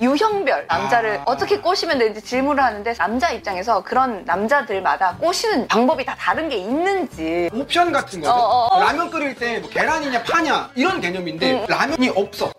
유형별 남자를 어떻게 꼬시면 되는지 질문을 하는데, 남자 입장에서 그런 남자들마다 꼬시는 방법이 다 다른 게 있는지. 옵션 같은 거죠. 라면 끓일 때 뭐 계란이냐 파냐 이런 개념인데 라면이 없어.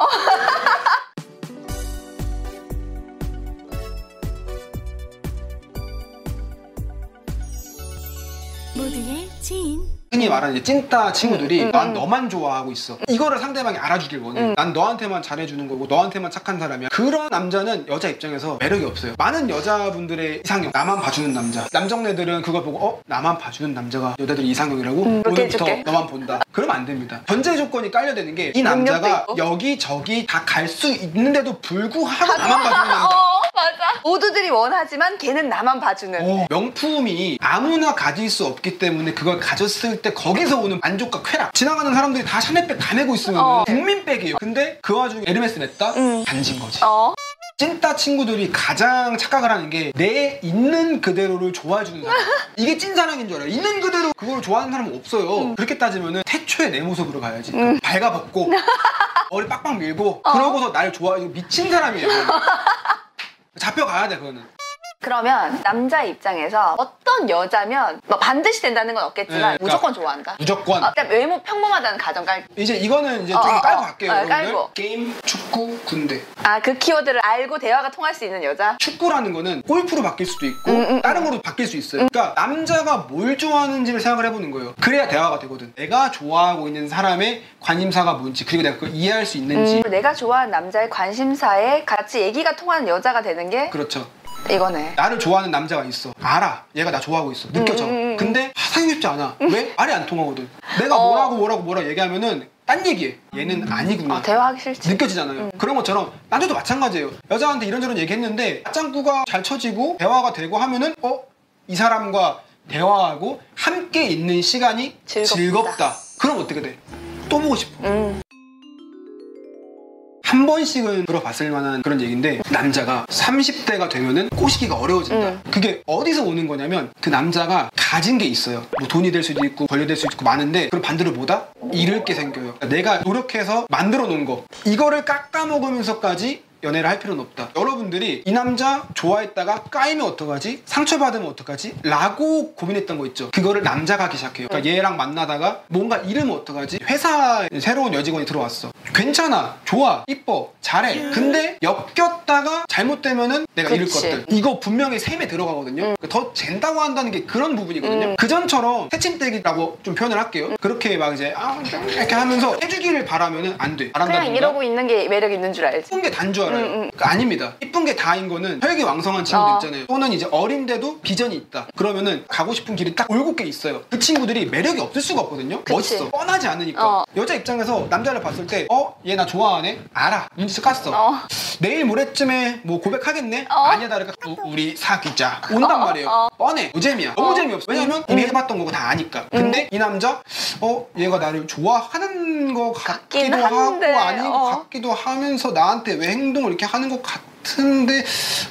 모두의 지인, 흔히 말하는 이제 찐따 친구들이 난 너만 좋아하고 있어, 이거를 상대방이 알아주길 원해. 난 너한테만 잘해주는 거고 너한테만 착한 사람이야. 그런 남자는 여자 입장에서 매력이 없어요. 많은 여자분들의 이상형, 나만 봐주는 남자. 남정네들은 그거 보고 나만 봐주는 남자가 여자들이 이상형이라고? 오늘부터 너만 본다. 그러면 안 됩니다. 전제 조건이 깔려되는 게, 이 남자가 여기저기 다 갈 수 있는데도 불구하고 나만 봐주는 남자. 맞아. 모두들이 원하지만 걔는 나만 봐주는. 명품이 아무나 가질 수 없기 때문에 그걸 가졌을 때 거기서 오는 만족과 쾌락. 지나가는 사람들이 다 샤넬백 다 메고 있으면 국민백이에요. 근데 그 와중에 에르메스 냈다? 반진 거지. 찐따 친구들이 가장 착각을 하는 게, 내 있는 그대로를 좋아해주는 사람. 이게 찐사랑인 줄 알아요. 있는 그대로 그걸 좋아하는 사람은 없어요. 그렇게 따지면은 태초의 내 모습으로 가야지. 발가벗고 머리 빡빡 밀고 그러고서 날 좋아해주고 미친 사람이에요. 잡혀가야 돼, 그거는. 그러면 남자 입장에서 어떤 여자면 뭐 반드시 된다는 건 없겠지만, 네, 그러니까 무조건 좋아한다. 무조건. 일단 외모 평범하다는 가정 깔고. 이거는 좀 깔고 갈게요. 깔고. 게임, 축구, 군대. 그 키워드를 알고 대화가 통할 수 있는 여자. 축구라는 거는 골프로 바뀔 수도 있고 다른 거로 바뀔 수 있어요. 그러니까 남자가 뭘 좋아하는지를 생각을 해보는 거예요. 그래야 대화가 되거든. 내가 좋아하고 있는 사람의 관심사가 뭔지, 그리고 내가 그걸 이해할 수 있는지. 내가 좋아하는 남자의 관심사에 같이 얘기가 통하는 여자가 되는 게. 그렇죠. 이거네. 나를 좋아하는 남자가 있어. 알아. 얘가 나 좋아하고 있어. 느껴져. 근데 사귀고 싶지 않아. 왜? 말이 안 통하거든. 내가 뭐라고 얘기하면은 딴 얘기해. 얘는 아니구나. 대화하기 싫지. 느껴지잖아요. 그런 것처럼 남자도 마찬가지예요. 여자한테 이런저런 얘기했는데 맞장구가 잘 쳐지고 대화가 되고 하면은 이 사람과 대화하고 함께 있는 시간이 즐겁다. 그럼 어떻게 돼? 또 보고 싶어. 한 번씩은 들어봤을 만한 그런 얘기인데, 남자가 30대가 되면은 꼬시기가 어려워진다. 그게 어디서 오는 거냐면, 그 남자가 가진 게 있어요. 뭐 돈이 될 수도 있고 권리 될 수도 있고 많은데, 그럼 반대로 뭐다? 잃을 게 생겨요. 내가 노력해서 만들어 놓은 거, 이거를 깎아먹으면서까지 연애를 할 필요는 없다. 여러분들이 이 남자 좋아했다가 까이면 어떡하지? 상처받으면 어떡하지? 라고 고민했던 거 있죠. 그거를 남자가 하기 시작해요. 그러니까 얘랑 만나다가 뭔가 잃으면 어떡하지? 회사에 새로운 여직원이 들어왔어. 괜찮아, 좋아, 이뻐, 잘해. 근데 엮였다가 잘못되면은 내가 잃을 것들. 이거 분명히 셈에 들어가거든요. 그러니까 더 잰다고 한다는 게 그런 부분이거든요. 그전처럼 새침대기라고 좀 표현을 할게요. 그렇게 막 이제 이렇게 하면서 해주기를 바라면은 안 돼. 그냥 이러고 있는 게 매력 있는 줄 알지. 이쁜 게 단 줄 알아요. 그러니까 아닙니다. 이쁜 게 다인 거는 혈기 왕성한 친구들 있잖아요. 또는 이제 어린데도 비전이 있다. 그러면은 가고 싶은 길이 딱 올곧게 있어요. 그 친구들이 매력이 없을 수가 없거든요. 멋있어. 뻔하지 않으니까. 여자 입장에서 남자를 봤을 때 얘 나 좋아하네? 알아. 눈치 깠어. 내일 모레쯤에 뭐 고백하겠네? 아니야, 다를까? 우리 사귀자. 온단 말이에요. 뻔해. 노잼이야. 너무 재미없어. 왜냐면 이미 해봤던 거고 다 아니까. 근데 이 남자 얘가 나를 좋아하는 거 같기도 하고 아닌 거 같기도 하면서 나한테 왜 행동을 이렇게 하는 거 같은데,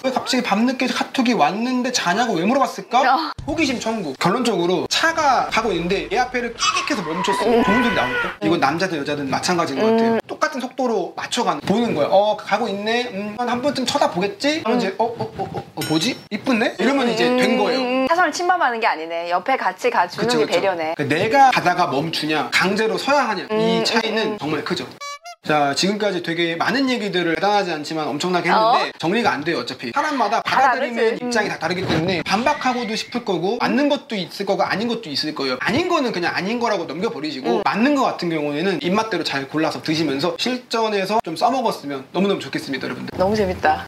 왜 갑자기 밤늦게 카톡이 왔는데 자냐고 왜 물어봤을까? 호기심 천국. 결론적으로 차가 가고 있는데 얘 앞에를 끼익 해서 멈췄어. 동물들이 나올까? 이건 남자든 여자든 마찬가지인 것 같아요. 똑같은 속도로 맞춰가는, 보는 거야. 가고 있네. 한 번쯤 쳐다보겠지? 그러면 이제 뭐지? 이쁜네? 이러면 이제 된 거예요. 사선을 침범하는 게 아니네. 옆에 같이 가주는 게 배려네. 그러니까 내가 가다가 멈추냐, 강제로 서야 하냐, 이 차이는 정말 크죠. 자, 지금까지 되게 많은 얘기들을 대단하지 않지만 엄청나게 했는데 정리가 안 돼요. 어차피 사람마다 받아들이는 입장이 다 다르기 때문에 반박하고도 싶을 거고, 맞는 것도 있을 거고 아닌 것도 있을 거예요. 아닌 거는 그냥 아닌 거라고 넘겨버리시고, 맞는 거 같은 경우에는 입맛대로 잘 골라서 드시면서 실전에서 좀 써먹었으면 너무너무 좋겠습니다, 여러분들. 너무 재밌다.